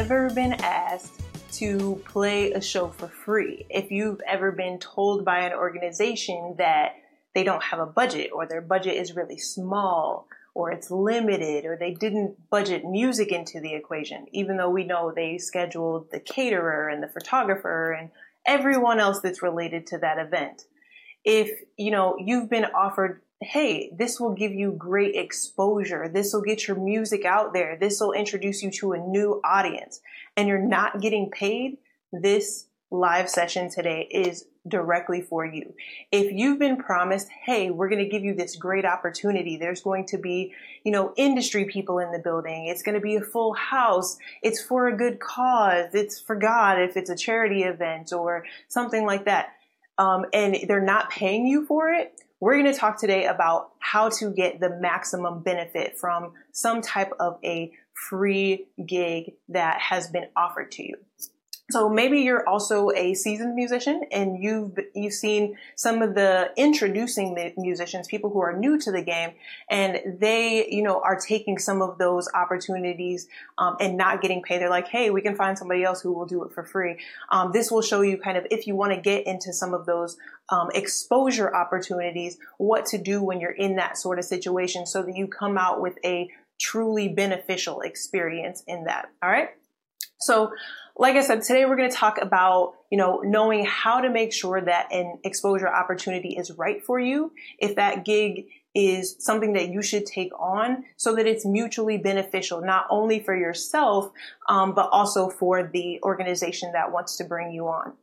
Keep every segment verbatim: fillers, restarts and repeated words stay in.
ever been asked to play a show for free, if you've ever been told by an organization that they don't have a budget, or their budget is really small, or it's limited, or they didn't budget music into the equation, even though we know they scheduled the caterer and the photographer and everyone else that's related to that event. If, you know, you've been offered, hey, this will give you great exposure, this will get your music out there, this will introduce you to a new audience, and you're not getting paid, this live session today is directly for you. If you've been promised, hey, we're going to give you this great opportunity, there's going to be, you know, industry people in the building, it's going to be a full house, it's for a good cause, it's for God if it's a charity event or something like that, um, and they're not paying you for it, we're going to talk today about how to get the maximum benefit from some type of a free gig that has been offered to you. So maybe you're also a seasoned musician and you've you've seen some of the introducing the musicians, people who are new to the game, and they, you know, are taking some of those opportunities um, and not getting paid. They're like, hey, we can find somebody else who will do it for free. Um, this will show you kind of, if you want to get into some of those um, exposure opportunities, what to do when you're in that sort of situation so that you come out with a truly beneficial experience in that. All right. So like I said, today we're going to talk about, you know, knowing how to make sure that an exposure opportunity is right for you, if that gig is something that you should take on, so that it's mutually beneficial, not only for yourself, um, but also for the organization that wants to bring you on.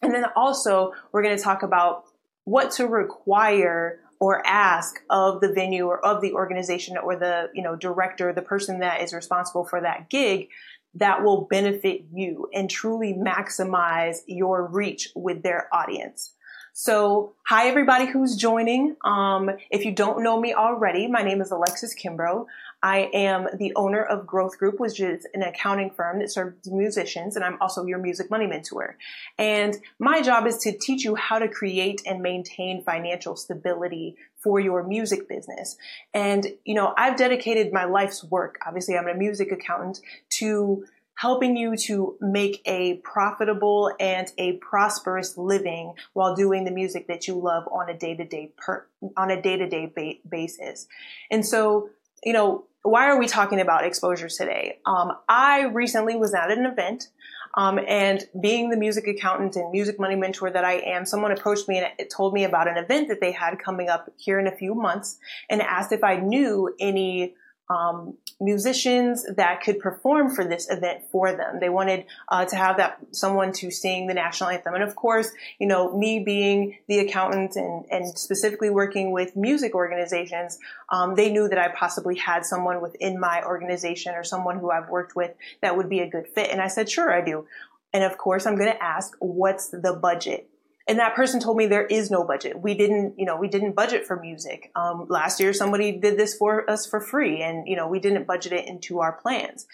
And then also, we're going to talk about what to require or ask of the venue or of the organization or the, you know, director, the person that is responsible for that gig, that will benefit you and truly maximize your reach with their audience. So, hi everybody who's joining. Um, if you don't know me already, my name is Alexis Kimbrough. I am the owner of Growth Group, which is an accounting firm that serves musicians, and I'm also your music money mentor. And my job is to teach you how to create and maintain financial stability for your music business. And, you know, I've dedicated my life's work, obviously I'm a music accountant, to helping you to make a profitable and a prosperous living while doing the music that you love on a day-to-day per, on a day-to-day ba- basis. And so, you know, why are we talking about exposure today? Um, I recently was at an event, um, and being the music accountant and music money mentor that I am, someone approached me and told me about an event that they had coming up here in a few months and asked if I knew any Um, musicians that could perform for this event for them. They wanted uh, to have that someone to sing the national anthem. And of course, you know, me being the accountant and, and specifically working with music organizations, um, they knew that I possibly had someone within my organization or someone who I've worked with that would be a good fit. And I said, sure, I do. And of course, I'm going to ask, what's the budget? And that person told me there is no budget. We didn't, you know, we didn't budget for music. Um, last year, somebody did this for us for free, and, you know, we didn't budget it into our plans.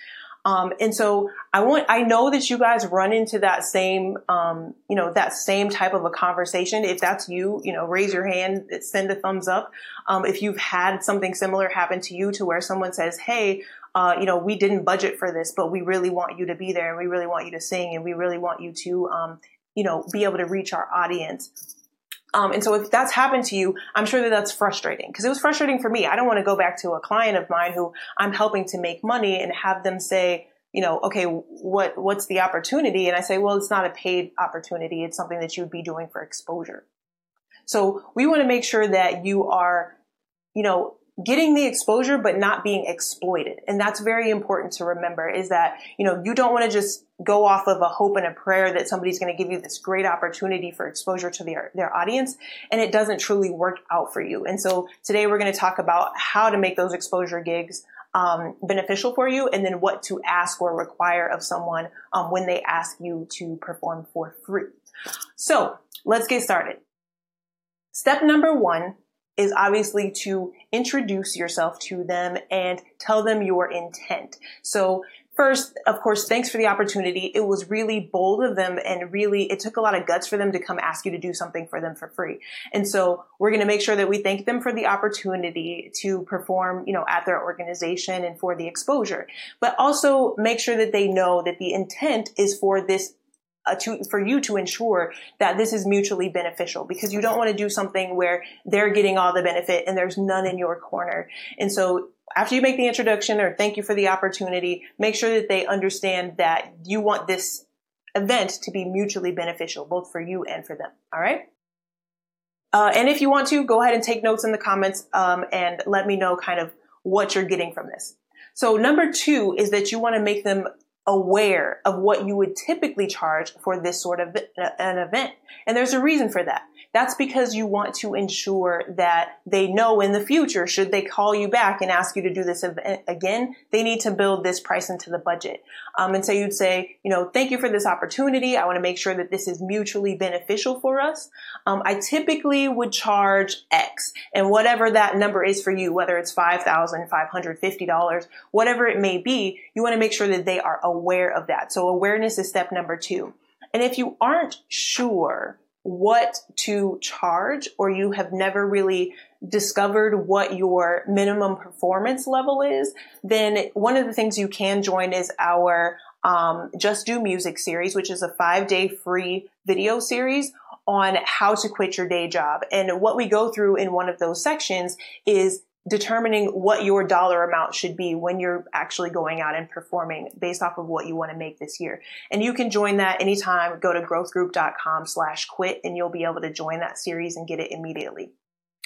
Um, and so I want, I know that you guys run into that same, um, you know, that same type of a conversation. If that's you, you know, raise your hand, send a thumbs up. Um, if you've had something similar happen to you to where someone says, hey, Uh, you know, we didn't budget for this, but we really want you to be there, and we really want you to sing, and we really want you to, um, you know, be able to reach our audience. Um, and so if that's happened to you, I'm sure that that's frustrating, because it was frustrating for me. I don't want to go back to a client of mine who I'm helping to make money and have them say, you know, okay, what what's the opportunity? And I say, well, it's not a paid opportunity. It's something that you would be doing for exposure. So we want to make sure that you are, you know, getting the exposure, but not being exploited. And that's very important to remember, is that, you know, you don't want to just go off of a hope and a prayer that somebody's going to give you this great opportunity for exposure to their, their audience, and it doesn't truly work out for you. And so today we're going to talk about how to make those exposure gigs um, beneficial for you, and then what to ask or require of someone um, when they ask you to perform for free. So let's get started. Step number one is obviously to introduce yourself to them and tell them your intent. So First, of course, thanks for the opportunity. It was really bold of them, and really, it took a lot of guts for them to come ask you to do something for them for free. And so we're going to make sure that we thank them for the opportunity to perform, you know, at their organization and for the exposure, but also make sure that they know that the intent is for this Uh, to, for you to ensure that this is mutually beneficial, because you don't want to do something where they're getting all the benefit and there's none in your corner. And so after you make the introduction or thank you for the opportunity, make sure that they understand that you want this event to be mutually beneficial, both for you and for them. All right. Uh, and if you want to, go ahead and take notes in the comments um, and let me know kind of what you're getting from this. So number two is that you want to make them aware of what you would typically charge for this sort of an event. And there's a reason for that. That's because you want to ensure that they know in the future, should they call you back and ask you to do this event again, they need to build this price into the budget. Um, and so you'd say, you know, thank you for this opportunity. I want to make sure that this is mutually beneficial for us. Um, I typically would charge X, and whatever that number is for you, whether it's five thousand dollars, five hundred fifty dollars, whatever it may be, you want to make sure that they are aware of that. So awareness is step number two. And if you aren't sure what to charge, or you have never really discovered what your minimum performance level is, then one of the things you can join is our um, Just Do Music series, which is a five-day free video series on how to quit your day job. And what we go through in one of those sections is determining what your dollar amount should be when you're actually going out and performing based off of what you want to make this year. And you can join that anytime. Go to growthgroup.com slash quit and you'll be able to join that series and get it immediately.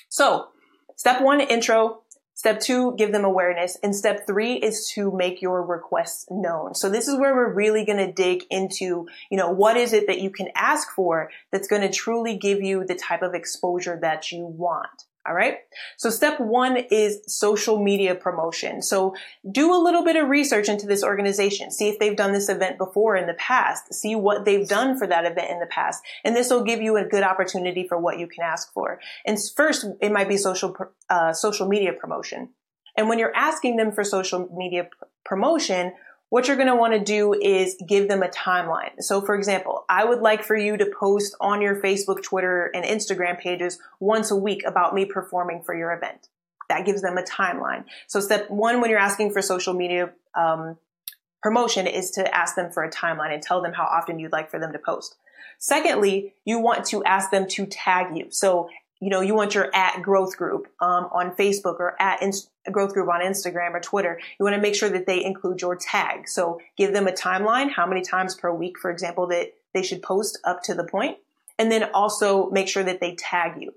So step one, intro. Step two, give them awareness. And step three is to make your requests known. So this is where we're really going to dig into, you know, what is it that you can ask for that's going to truly give you the type of exposure that you want. All right. So step one is social media promotion. So do a little bit of research into this organization. See if they've done this event before in the past. See what they've done for that event in the past. And this will give you a good opportunity for what you can ask for. And first, it might be social, uh, social media promotion. And when you're asking them for social media pr- promotion, what you're going to want to do is give them a timeline. So for example, I would like for you to post on your Facebook, Twitter, and Instagram pages once a week about me performing for your event. That gives them a timeline. So step one, when you're asking for social media um, promotion, is to ask them for a timeline and tell them how often you'd like for them to post. Secondly, you want to ask them to tag you. So you know, you want your at growth group um, on Facebook, or at in- growth group on Instagram or Twitter. You want to make sure that they include your tag. So give them a timeline, how many times per week, for example, that they should post up to the point. And then also make sure that they tag you.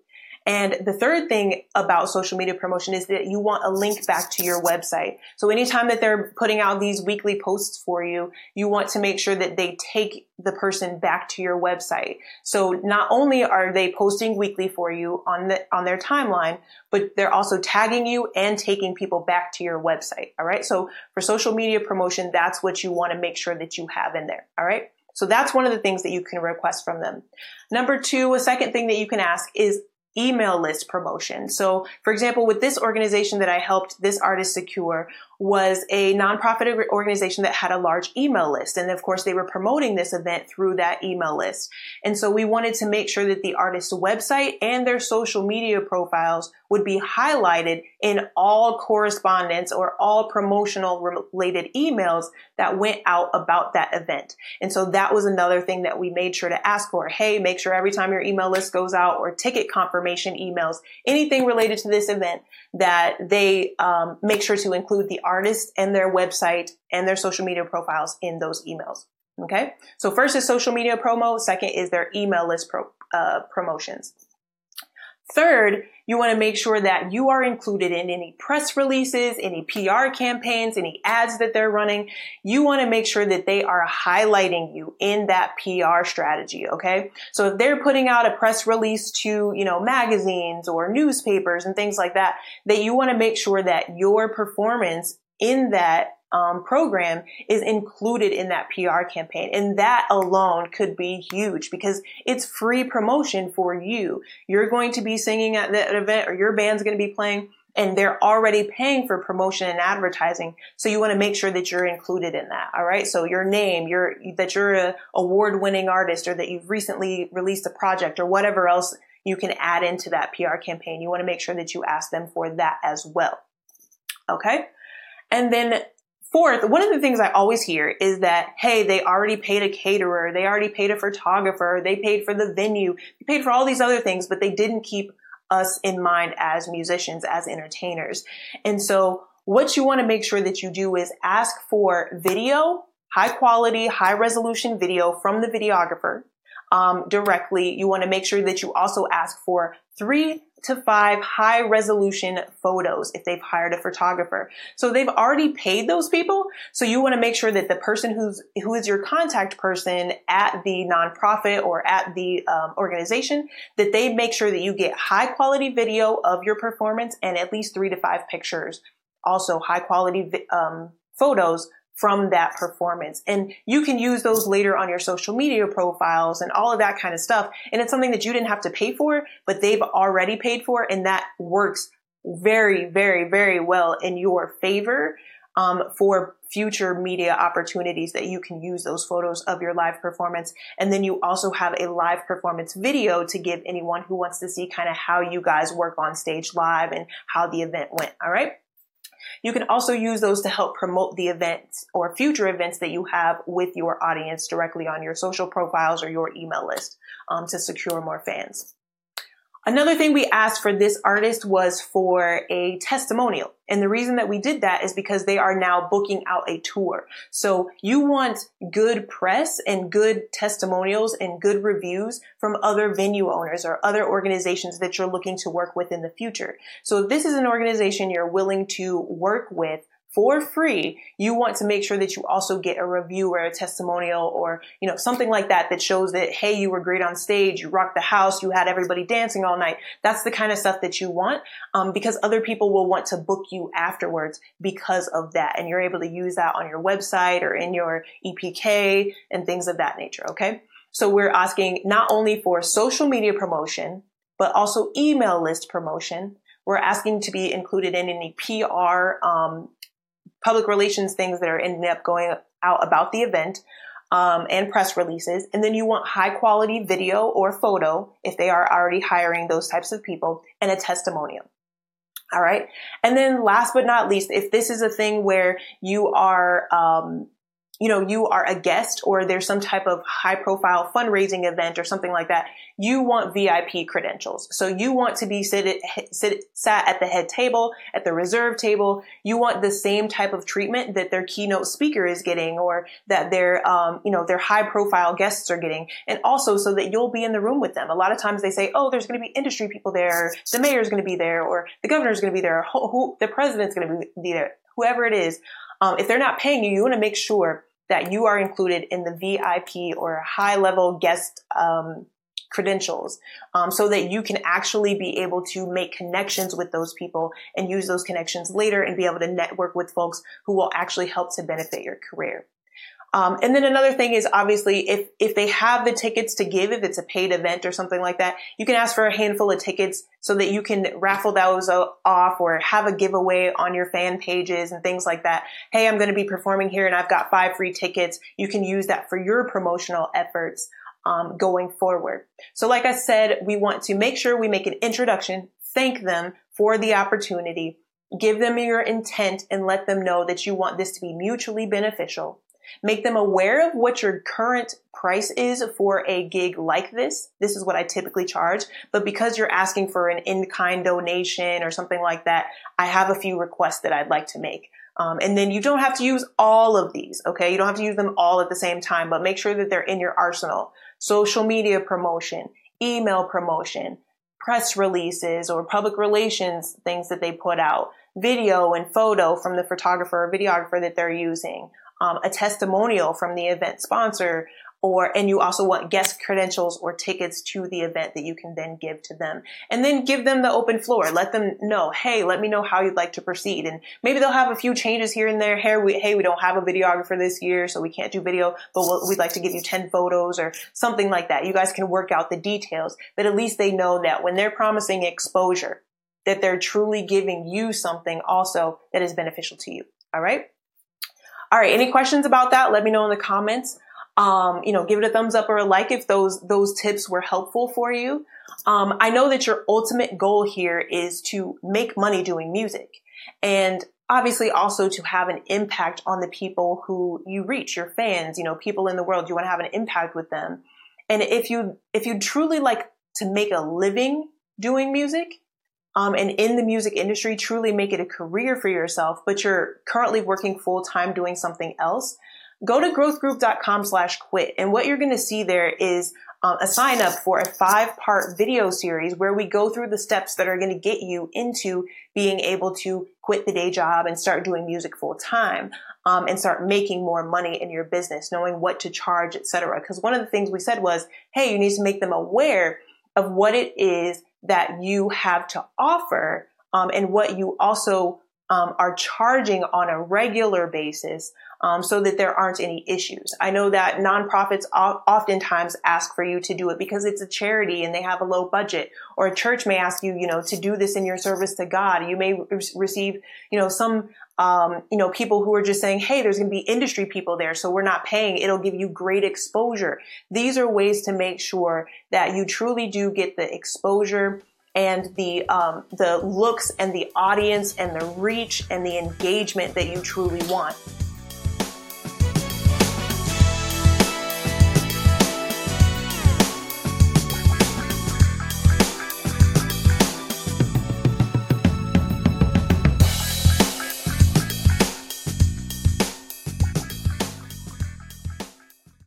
And the third thing about social media promotion is that you want a link back to your website. So anytime that they're putting out these weekly posts for you, you want to make sure that they take the person back to your website. So not only are they posting weekly for you on the, on their timeline, but they're also tagging you and taking people back to your website. All right. So for social media promotion, that's what you want to make sure that you have in there. All right. So that's one of the things that you can request from them. Number two, a second thing that you can ask is email list promotion. So for example, with this organization that I helped this artist secure, was a nonprofit organization that had a large email list. And of course, they were promoting this event through that email list. And so we wanted to make sure that the artist's website and their social media profiles would be highlighted in all correspondence or all promotional related emails that went out about that event. And so that was another thing that we made sure to ask for. Hey, make sure every time your email list goes out, or ticket confirmation emails, anything related to this event, that they um, make sure to include the artist and their website and their social media profiles in those emails. Okay. So first is social media promo. Second is their email list pro, uh, promotions. Third, you want to make sure that you are included in any press releases, any P R campaigns, any ads that they're running. You want to make sure that they are highlighting you in that P R strategy. Okay. So if they're putting out a press release to, you know, magazines or newspapers and things like that, that you want to make sure that your performance in that Um, program is included in that P R campaign. And that alone could be huge, because it's free promotion for you. You're going to be singing at that event, or your band's going to be playing. and they're already paying for promotion and advertising. So you want to make sure that you're included in that. All right. So your name, your, that you're an award-winning artist, or that you've recently released a project, or whatever else you can add into that P R campaign. You want to make sure that you ask them for that as well. Okay. And then fourth, one of the things I always hear is that, hey, they already paid a caterer. They already paid a photographer. They paid for the venue. They paid for all these other things, but they didn't keep us in mind as musicians, as entertainers. And so what you want to make sure that you do is ask for video, high quality, high resolution video from the videographer um, directly. You want to make sure that you also ask for three to five high resolution photos if they've hired a photographer. So they've already paid those people. So you want to make sure that the person who's, who is your contact person at the nonprofit or at the um, organization, that they make sure that you get high quality video of your performance and at least three to five pictures. Also high quality um, photos from that performance. And you can use those later on your social media profiles and all of that kind of stuff. And it's something that you didn't have to pay for, but they've already paid for. And that works very, very, very well in your favor um, for future media opportunities, that you can use those photos of your live performance. And then you also have a live performance video to give anyone who wants to see kind of how you guys work on stage live and how the event went. All right. You can also use those to help promote the events or future events that you have with your audience directly on your social profiles or your email list um, to secure more fans. Another thing we asked for this artist was for a testimonial. And the reason that we did that is because they are now booking out a tour. So you want good press and good testimonials and good reviews from other venue owners or other organizations that you're looking to work with in the future. So if this is an organization you're willing to work with for free, you want to make sure that you also get a review or a testimonial or, you know, something like that that shows that, hey, you were great on stage, you rocked the house, you had everybody dancing all night. That's the kind of stuff that you want um, because other people will want to book you afterwards because of that. And you're able to use that on your website or in your E P K and things of that nature. Okay. So we're asking not only for social media promotion, but also email list promotion. We're asking to be included in any P R, um, public relations things that are ending up going out about the event um, and press releases. And then you want high quality video or photo if they are already hiring those types of people, and a testimonial. All right. And then last but not least, if this is a thing where you are, um, you know, you are a guest or there's some type of high profile fundraising event or something like that, you want V I P credentials. So you want to be sit, at, sit sat at the head table, at the reserve table. You want the same type of treatment that their keynote speaker is getting, or that their, um, you know, their high profile guests are getting. And also so that you'll be in the room with them. A lot of times they say, oh, there's going to be industry people there. The mayor's going to be there, or the governor's going to be there, or who, who, the president's going to be there, whoever it is. Um, if they're not paying you, you want to make sure that you are included in the V I P or high level guest um, credentials um, so that you can actually be able to make connections with those people and use those connections later and be able to network with folks who will actually help to benefit your career. Um, and then another thing is obviously if, if they have the tickets to give, if it's a paid event or something like that, you can ask for a handful of tickets so that you can raffle those off or have a giveaway on your fan pages and things like that. Hey, I'm going to be performing here and I've got five free tickets. You can use that for your promotional efforts, um, going forward. So like I said, we want to make sure we make an introduction, thank them for the opportunity, give them your intent, and let them know that you want this to be mutually beneficial. Make them aware of what your current price is for a gig like this. This is what I typically charge, but because you're asking for an in-kind donation or something like that, I have a few requests that I'd like to make. Um, and then you don't have to use all of these, okay? You don't have to use them all at the same time, but make sure that they're in your arsenal. Social media promotion, email promotion, press releases or public relations things that they put out, video and photo from the photographer or videographer that they're using, Um, a testimonial from the event sponsor, or, and you also want guest credentials or tickets to the event that you can then give to them. And then give them the open floor. Let them know, hey, let me know how you'd like to proceed. And maybe they'll have a few changes here and there. Hey, we, hey, we don't have a videographer this year, so we can't do video, but we'll, we'd like to give you ten photos or something like that. You guys can work out the details, but at least they know that when they're promising exposure, that they're truly giving you something also that is beneficial to you. All right. All right. Any questions about that? Let me know in the comments. Um, you know, give it a thumbs up or a like if those, those tips were helpful for you. Um, I know that your ultimate goal here is to make money doing music, and obviously also to have an impact on the people who you reach, your fans, you know, people in the world. You want to have an impact with them. And if you, if you truly like to make a living doing music, um, and in the music industry, truly make it a career for yourself, but you're currently working full time doing something else, go to growthgroup.com slash quit. And what you're going to see there is um, a sign up for a five part video series where we go through the steps that are going to get you into being able to quit the day job and start doing music full time, um, and start making more money in your business, knowing what to charge, et cetera. Because one of the things we said was, hey, you need to make them aware of what it is that you have to offer, um, and what you also um, are charging on a regular basis, um, so that there aren't any issues. I know that nonprofits oftentimes ask for you to do it because it's a charity and they have a low budget, or a church may ask you, you know, to do this in your service to God. You may re- receive, you know, some, um, you know, people who are just saying, hey, there's going to be industry people there, so we're not paying. It'll give you great exposure. These are ways to make sure that you truly do get the exposure and the, um, the looks and the audience and the reach and the engagement that you truly want.